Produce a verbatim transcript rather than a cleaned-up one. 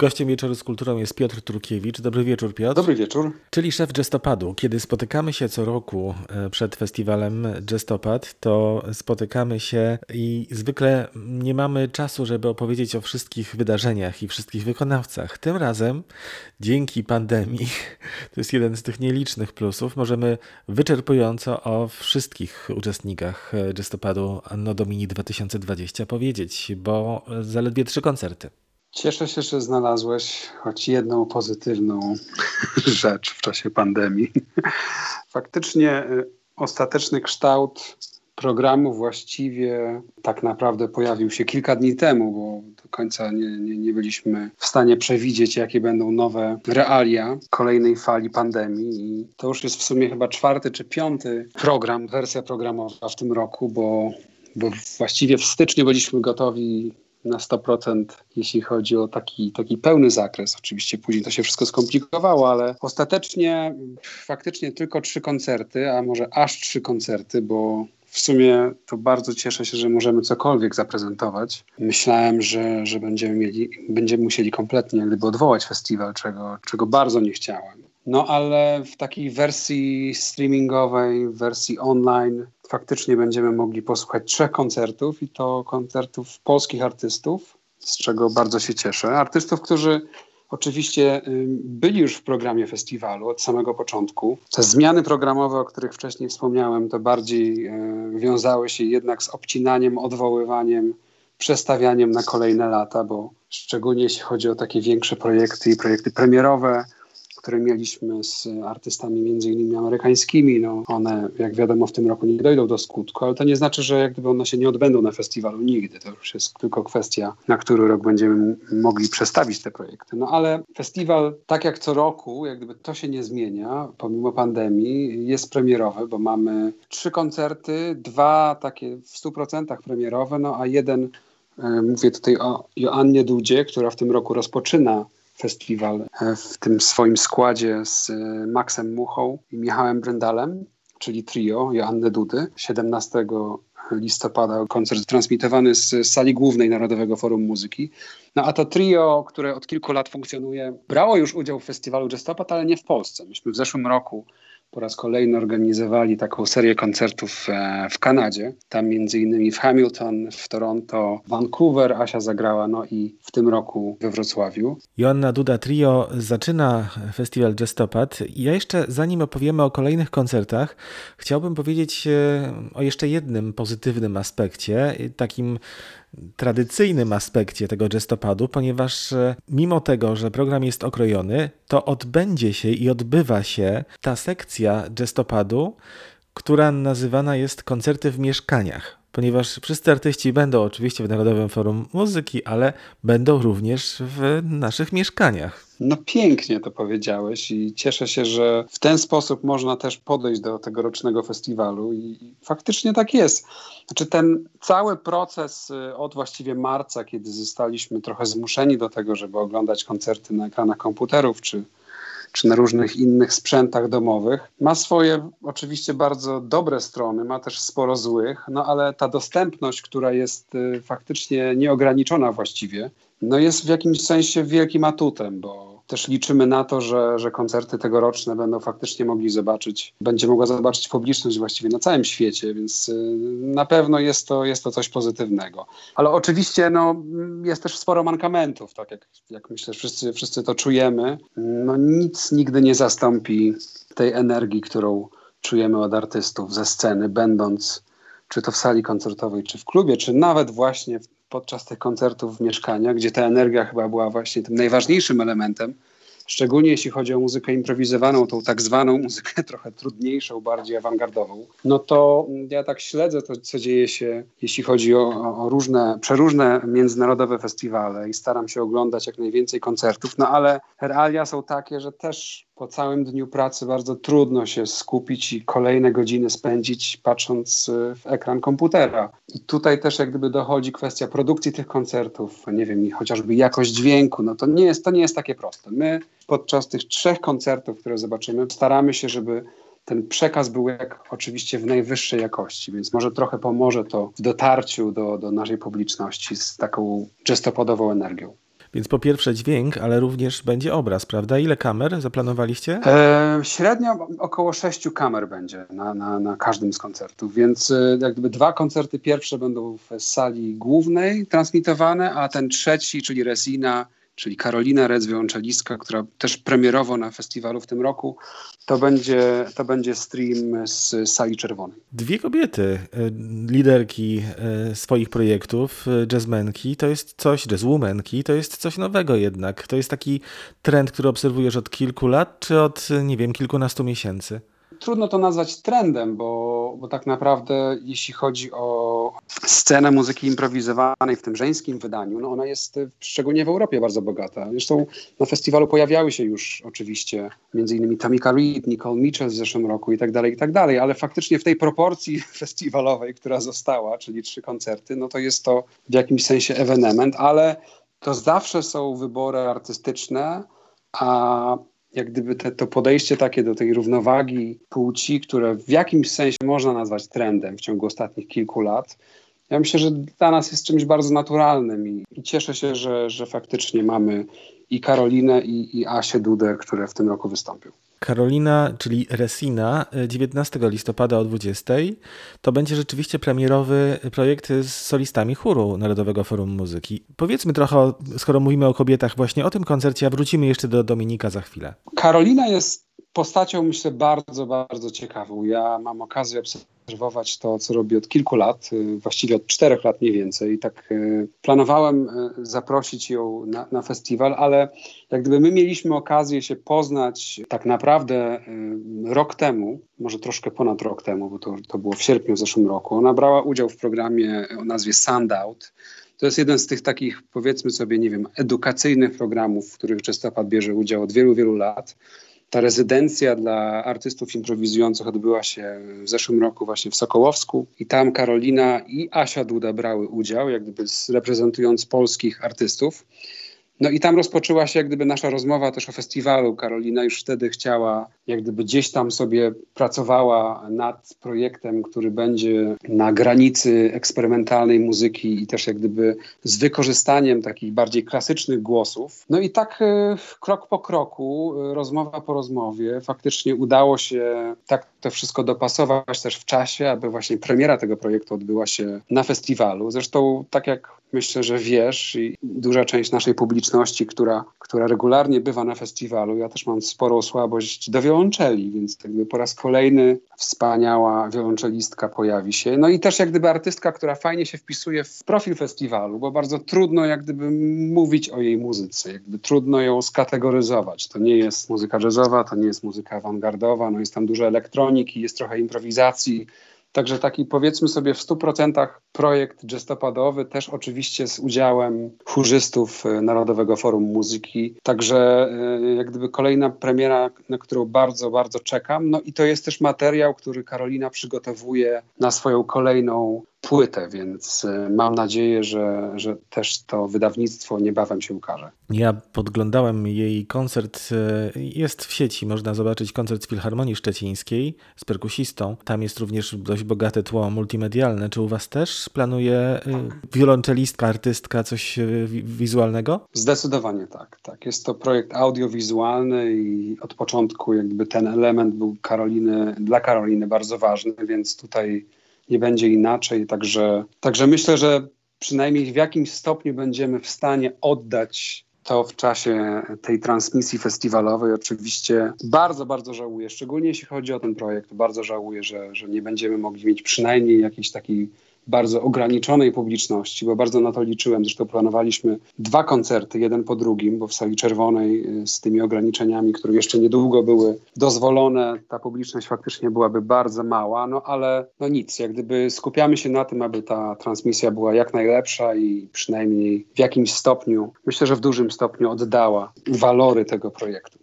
Gościem Wieczoru z Kulturą jest Piotr Trukiewicz. Dobry wieczór, Piotr. Dobry wieczór. Czyli szef Jazztopadu. Kiedy spotykamy się co roku przed festiwalem Jazztopad, to spotykamy się i zwykle nie mamy czasu, żeby opowiedzieć o wszystkich wydarzeniach i wszystkich wykonawcach. Tym razem, dzięki pandemii, to jest jeden z tych nielicznych plusów, możemy wyczerpująco o wszystkich uczestnikach Jazztopadu Anno Domini dwa tysiące dwudziestego powiedzieć, bo zaledwie trzy koncerty. Cieszę się, że znalazłeś choć jedną pozytywną rzecz w czasie pandemii. Faktycznie ostateczny kształt programu właściwie tak naprawdę pojawił się kilka dni temu, bo do końca nie, nie, nie byliśmy w stanie przewidzieć, jakie będą nowe realia kolejnej fali pandemii. I to już jest w sumie chyba czwarty czy piąty program, wersja programowa w tym roku, bo, bo właściwie w styczniu byliśmy gotowi na sto procent, jeśli chodzi o taki, taki pełny zakres. Oczywiście później to się wszystko skomplikowało, ale ostatecznie faktycznie tylko trzy koncerty, a może aż trzy koncerty, bo w sumie to bardzo cieszę się, że możemy cokolwiek zaprezentować. Myślałem, że, że będziemy mieli, będziemy musieli kompletnie gdyby odwołać festiwal, czego, czego bardzo nie chciałem. No ale w takiej wersji streamingowej, w wersji online faktycznie będziemy mogli posłuchać trzech koncertów i to koncertów polskich artystów, z czego bardzo się cieszę. Artystów, którzy oczywiście byli już w programie festiwalu od samego początku. Te zmiany programowe, o których wcześniej wspomniałem, to bardziej wiązały się jednak z obcinaniem, odwoływaniem, przestawianiem na kolejne lata, bo szczególnie jeśli chodzi o takie większe projekty i projekty premierowe, które mieliśmy z artystami między innymi amerykańskimi. No, one, jak wiadomo, w tym roku nie dojdą do skutku, ale to nie znaczy, że jak gdyby one się nie odbędą na festiwalu nigdy. To już jest tylko kwestia, na który rok będziemy mogli przestawić te projekty. No ale festiwal, tak jak co roku, jak gdyby to się nie zmienia, pomimo pandemii, jest premierowy, bo mamy trzy koncerty, dwa takie w stu procentach premierowe, no a jeden, mówię tutaj o Joannie Dudzie, która w tym roku rozpoczyna festiwal w tym swoim składzie z Maxem Muchą i Michałem Brendalem, czyli trio Joanny Dudy. siedemnastego listopada koncert transmitowany z sali głównej Narodowego Forum Muzyki. No a to trio, które od kilku lat funkcjonuje, brało już udział w festiwalu Jazztopad, ale nie w Polsce. Myśmy w zeszłym roku po raz kolejny organizowali taką serię koncertów w Kanadzie. Tam między innymi w Hamilton, w Toronto, Vancouver Asia zagrała, no i w tym roku we Wrocławiu. Joanna Duda Trio zaczyna festiwal Jazztopad. Ja jeszcze, zanim opowiemy o kolejnych koncertach, chciałbym powiedzieć o jeszcze jednym pozytywnym aspekcie, takim tradycyjnym aspekcie tego Jazztopadu, ponieważ mimo tego, że program jest okrojony, to odbędzie się i odbywa się ta sekcja Jazztopadu, która nazywana jest koncerty w mieszkaniach, ponieważ wszyscy artyści będą oczywiście w Narodowym Forum Muzyki, ale będą również w naszych mieszkaniach. No pięknie to powiedziałeś i cieszę się, że w ten sposób można też podejść do tegorocznego festiwalu i faktycznie tak jest. Znaczy ten cały proces od właściwie marca, kiedy zostaliśmy trochę zmuszeni do tego, żeby oglądać koncerty na ekranach komputerów czy czy na różnych innych sprzętach domowych. Ma swoje oczywiście bardzo dobre strony, ma też sporo złych, no ale ta dostępność, która jest y, faktycznie nieograniczona właściwie, no jest w jakimś sensie wielkim atutem, bo też liczymy na to, że, że koncerty tegoroczne będą faktycznie mogli zobaczyć, będzie mogła zobaczyć publiczność właściwie na całym świecie, więc y, na pewno jest to, jest to coś pozytywnego. Ale oczywiście no, jest też sporo mankamentów, tak jak, jak myślę, wszyscy, wszyscy to czujemy. No, nic nigdy nie zastąpi tej energii, którą czujemy od artystów ze sceny, będąc czy to w sali koncertowej, czy w klubie, czy nawet właśnie w podczas tych koncertów w mieszkaniach, gdzie ta energia chyba była właśnie tym najważniejszym elementem, szczególnie jeśli chodzi o muzykę improwizowaną, tą tak zwaną muzykę trochę trudniejszą, bardziej awangardową, no to ja tak śledzę to, co dzieje się, jeśli chodzi o, o różne, przeróżne międzynarodowe festiwale i staram się oglądać jak najwięcej koncertów, no ale realia są takie, że też po całym dniu pracy bardzo trudno się skupić i kolejne godziny spędzić patrząc w ekran komputera. I tutaj też jak gdyby dochodzi kwestia produkcji tych koncertów, nie wiem, i chociażby jakość dźwięku, no to nie jest, to nie jest takie proste. My podczas tych trzech koncertów, które zobaczymy, staramy się, żeby ten przekaz był jak oczywiście w najwyższej jakości, więc może trochę pomoże to w dotarciu do, do naszej publiczności z taką jazztopadową energią. Więc po pierwsze dźwięk, ale również będzie obraz, prawda? Ile kamer zaplanowaliście? E, średnio około sześciu kamer będzie na, na, na każdym z koncertów, więc jak gdyby dwa koncerty pierwsze będą w sali głównej transmitowane, a ten trzeci, czyli Resina, czyli Karolina Redz-Wyłącza-Listka, która też premierowo na festiwalu w tym roku, to będzie, to będzie stream z Sali Czerwonej. Dwie kobiety, liderki swoich projektów, jazzmenki, to jest coś, jazzwomanki, to jest coś nowego jednak. To jest taki trend, który obserwujesz od kilku lat, czy od, nie wiem, kilkunastu miesięcy? Trudno to nazwać trendem, bo, bo tak naprawdę jeśli chodzi o scenę muzyki improwizowanej w tym żeńskim wydaniu, no ona jest szczególnie w Europie bardzo bogata. Zresztą na festiwalu pojawiały się już oczywiście m.in. Tamika Reid, Nicole Mitchell w zeszłym roku i tak dalej, i tak dalej, ale faktycznie w tej proporcji festiwalowej, która została, czyli trzy koncerty, no to jest to w jakimś sensie ewenement, ale to zawsze są wybory artystyczne, a jak gdyby te, to podejście takie do tej równowagi płci, które w jakimś sensie można nazwać trendem w ciągu ostatnich kilku lat, ja myślę, że dla nas jest czymś bardzo naturalnym i, i cieszę się, że, że faktycznie mamy i Karolinę, i, i Asię Dudę, które w tym roku wystąpią. Karolina, czyli Resina, dziewiętnastego listopada o dwudziestej. To będzie rzeczywiście premierowy projekt z solistami chóru Narodowego Forum Muzyki. Powiedzmy trochę, o, skoro mówimy o kobietach, właśnie o tym koncercie, a wrócimy jeszcze do Dominika za chwilę. Karolina jest postacią, myślę, bardzo, bardzo ciekawą. Ja mam okazję obserwować to, co robi od kilku lat, właściwie od czterech lat mniej więcej. Tak planowałem zaprosić ją na, na festiwal, ale jak gdyby my mieliśmy okazję się poznać tak naprawdę rok temu, może troszkę ponad rok temu, bo to, to było w sierpniu w zeszłym roku. Ona brała udział w programie o nazwie Sandout. To jest jeden z tych takich, powiedzmy sobie, nie wiem, edukacyjnych programów, w których Jazztopad bierze udział od wielu, wielu lat. Ta rezydencja dla artystów improwizujących odbyła się w zeszłym roku właśnie w Sokołowsku i tam Karolina i Asia Duda brały udział, jak gdyby reprezentując polskich artystów. No i tam rozpoczęła się jak gdyby nasza rozmowa też o festiwalu. Karolina już wtedy chciała, jak gdyby gdzieś tam sobie pracowała nad projektem, który będzie na granicy eksperymentalnej muzyki i też jak gdyby z wykorzystaniem takich bardziej klasycznych głosów. No i tak y, krok po kroku, y, rozmowa po rozmowie, faktycznie udało się tak to wszystko dopasować też w czasie, aby właśnie premiera tego projektu odbyła się na festiwalu. Zresztą tak jak myślę, że wiesz, i duża część naszej publiczności, która, która regularnie bywa na festiwalu, ja też mam sporą słabość do wiolonczeli, więc tak gdyby po raz kolejny wspaniała wiolonczelistka pojawi się. No i też jak gdyby artystka, która fajnie się wpisuje w profil festiwalu, bo bardzo trudno jak gdyby mówić o jej muzyce, jak gdyby trudno ją skategoryzować. To nie jest muzyka jazzowa, to nie jest muzyka awangardowa, no jest tam dużo elektroniki, jest trochę improwizacji. Także taki, powiedzmy sobie, w stu procentach projekt jazztopadowy, też oczywiście z udziałem chórzystów Narodowego Forum Muzyki. Także jak gdyby kolejna premiera, na którą bardzo, bardzo czekam. No i to jest też materiał, który Karolina przygotowuje na swoją kolejną płytę, więc mam nadzieję, że, że też to wydawnictwo niebawem się ukaże. Ja podglądałem jej koncert, jest w sieci, można zobaczyć koncert z Filharmonii Szczecińskiej z perkusistą. Tam jest również dość bogate tło multimedialne. Czy u was też planuje wiolonczelistka, artystka coś wizualnego? Zdecydowanie tak. tak. Jest to projekt audiowizualny i od początku jakby ten element był Karoliny, dla Karoliny bardzo ważny, więc tutaj nie będzie inaczej, także, także myślę, że przynajmniej w jakimś stopniu będziemy w stanie oddać to w czasie tej transmisji festiwalowej. Oczywiście bardzo, bardzo żałuję, szczególnie jeśli chodzi o ten projekt, bardzo żałuję, że, że nie będziemy mogli mieć przynajmniej jakiejś takiej bardzo ograniczonej publiczności, bo bardzo na to liczyłem. Zresztą planowaliśmy dwa koncerty, jeden po drugim, bo w Sali Czerwonej z tymi ograniczeniami, które jeszcze niedługo były dozwolone, ta publiczność faktycznie byłaby bardzo mała, no ale no nic, jak gdyby skupiamy się na tym, aby ta transmisja była jak najlepsza i przynajmniej w jakimś stopniu, myślę, że w dużym stopniu oddała walory tego projektu.